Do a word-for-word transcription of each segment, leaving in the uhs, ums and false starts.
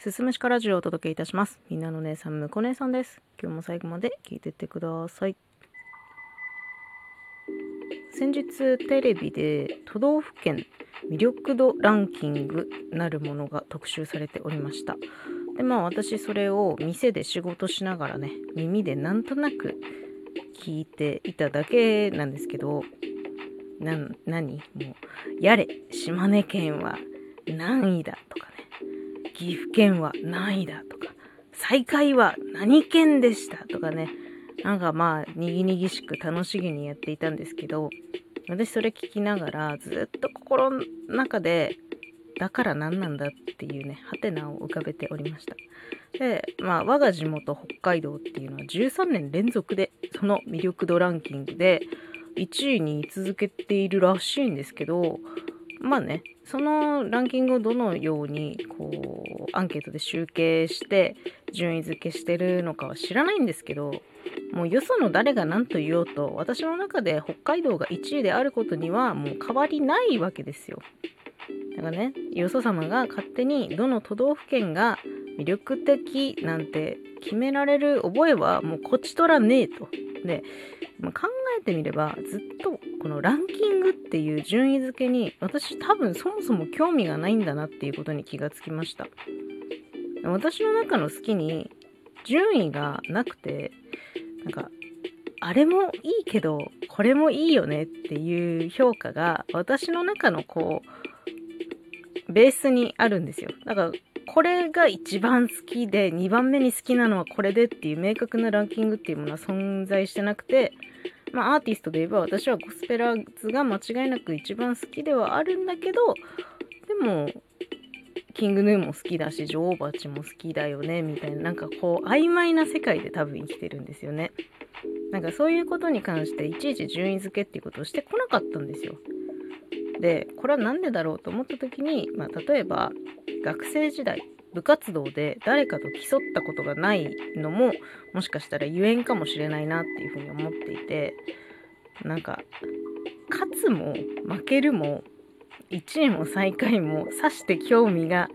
すすむしかラジオをお届けいたします。みんなの姉さん、むこ姉さんです。今日も最後まで聞いてってください。先日テレビで都道府県魅力度ランキングなるものが特集されておりました。で、まあ私それを店で仕事しながらね、耳でなんとなく聞いていただけなんですけど、な、何もうやれ島根県は何位だとかね、岐阜県は何位だとか、最下位は何県でしたとかね、なんかまあにぎにぎしく楽しげにやっていたんですけど、私それ聞きながらずっと心の中でだから何なんだっていうね、ハテナを浮かべておりました。で、まあ我が地元北海道っていうのはじゅうさんねん連続でその魅力度ランキングでいちいに居続けているらしいんですけど、まあね、そのランキングをどのようにこうアンケートで集計して順位付けしてるのかは知らないんですけど、もうよその誰が何と言おうと私の中で北海道がいちいであることにはもう変わりないわけですよ。だからね、よそ様が勝手にどの都道府県が魅力的なんて決められる覚えはもうこちとらねえと。で、まあ、考えてみればずっとこのランキングっていう順位付けに私多分そもそも興味がないんだなっていうことに気がつきました。私の中の好きに順位がなくて、なんかあれもいいけどこれもいいよねっていう評価が私の中のこうベースにあるんですよ。だからこれが一番好きでにばんめに好きなのはこれでっていう明確なランキングっていうものは存在してなくて、まあアーティストで言えば私はゴスペラーズが間違いなく一番好きではあるんだけど、でもキングヌーも好きだし女王蜂も好きだよねみたいな、なんかこう曖昧な世界で多分生きてるんですよね。なんかそういうことに関していちいち順位付けっていうことをしてこなかったんですよ。で、これはなんでだろうと思った時に、まあ、例えば学生時代部活動で誰かと競ったことがないのももしかしたらゆえんかもしれないなっていうふうに思っていて、なんか勝つも負けるもいちいも最下位もさして興味が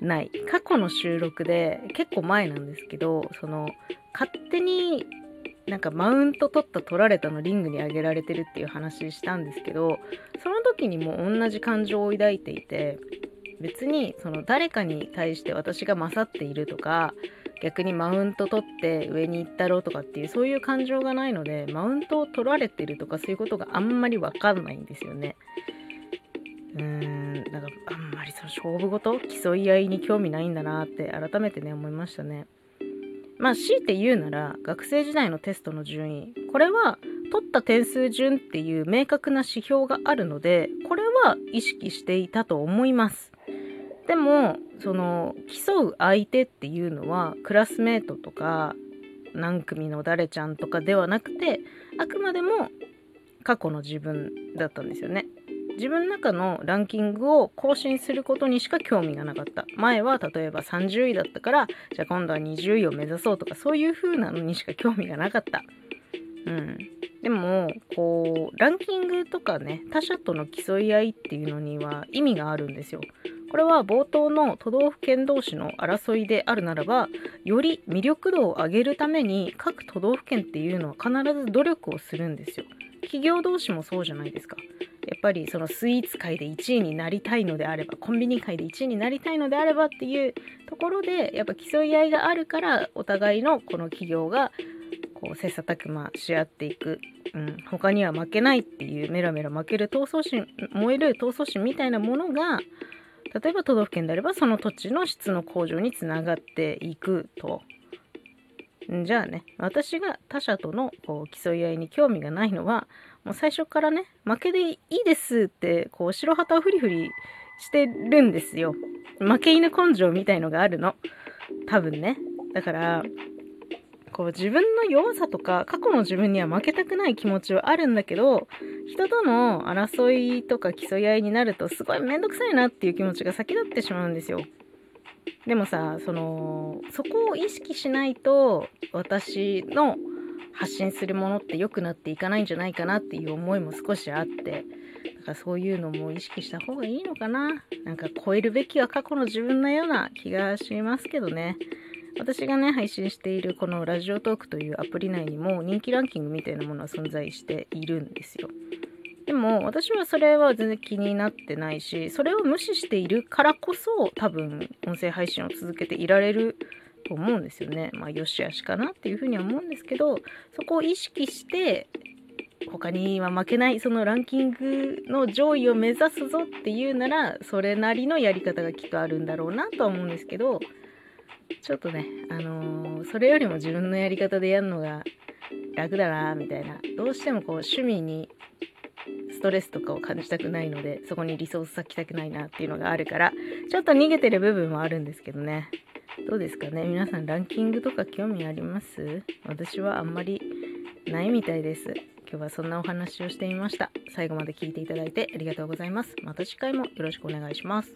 ない。過去の収録で結構前なんですけど、その勝手になんかマウント取った取られたのリングに上げられてるっていう話したんですけど、その時にも同じ感情を抱いていて、別にその誰かに対して私が勝っているとか逆にマウント取って上に行ったろうとかっていうそういう感情がないので、マウントを取られてるとかそういうことがあんまり分かんないんですよね。うーん、なんかあんまりその勝負事競い合いに興味ないんだなって改めてね思いましたね。まあ強いて言うなら学生時代のテストの順位、これは取った点数順っていう明確な指標があるのでこれは意識していたと思います。でもその競う相手っていうのはクラスメートとか何組の誰ちゃんとかではなくて、あくまでも過去の自分だったんですよね。自分の中のランキングを更新することにしか興味がなかった。前は例えばさんじゅういだったから、じゃあ今度はにじゅういを目指そうとかそういう風なのにしか興味がなかった。うん、でもこうランキングとかね、他者との競い合いっていうのには意味があるんですよ。これは冒頭の都道府県同士の争いであるならば、より魅力度を上げるために各都道府県っていうのは必ず努力をするんですよ。企業同士もそうじゃないですか。やっぱりそのスイーツ界でいちいになりたいのであれば、コンビニ界でいちいになりたいのであればっていうところでやっぱ競い合いがあるから、お互いのこの企業がこう切磋琢磨し合っていく、うん、他には負けないっていうメラメラ負ける闘争心、燃える闘争心みたいなものが、例えば都道府県であればその土地の質の向上につながっていくと。じゃあね、私が他者とのこう競い合いに興味がないのは、もう最初からね負けでいいですってこう白旗をフリフリしてるんですよ。負け犬根性みたいのがあるの、多分ね。だからこう自分の弱さとか過去の自分には負けたくない気持ちはあるんだけど、人との争いとか競い合いになるとすごいめんどくさいなっていう気持ちが先立ってしまうんですよ。でもさ、そのそこを意識しないと私の発信するものって良くなっていかないんじゃないかなっていう思いも少しあって、なんかそういうのも意識した方がいいのかな。なんか超えるべきは過去の自分のような気がしますけどね。私がね配信しているこのラジオトークというアプリ内にも人気ランキングみたいなものは存在しているんですよ。でも私はそれは全然気になってないし、それを無視しているからこそ多分音声配信を続けていられると思うんですよね。まあよしあしかなっていうふうには思うんですけど、そこを意識して他には負けないそのランキングの上位を目指すぞっていうなら、それなりのやり方がきっとあるんだろうなとは思うんですけど、ちょっとね、あのー、それよりも自分のやり方でやるのが楽だなみたいな、どうしてもこう趣味にストレスとかを感じたくないので、そこにリソース割きたくないなっていうのがあるから、ちょっと逃げてる部分もあるんですけどね。どうですかね皆さん、ランキングとか興味あります？私はあんまりないみたいです。今日はそんなお話をしてみました。最後まで聞いていただいてありがとうございます。また次回もよろしくお願いします。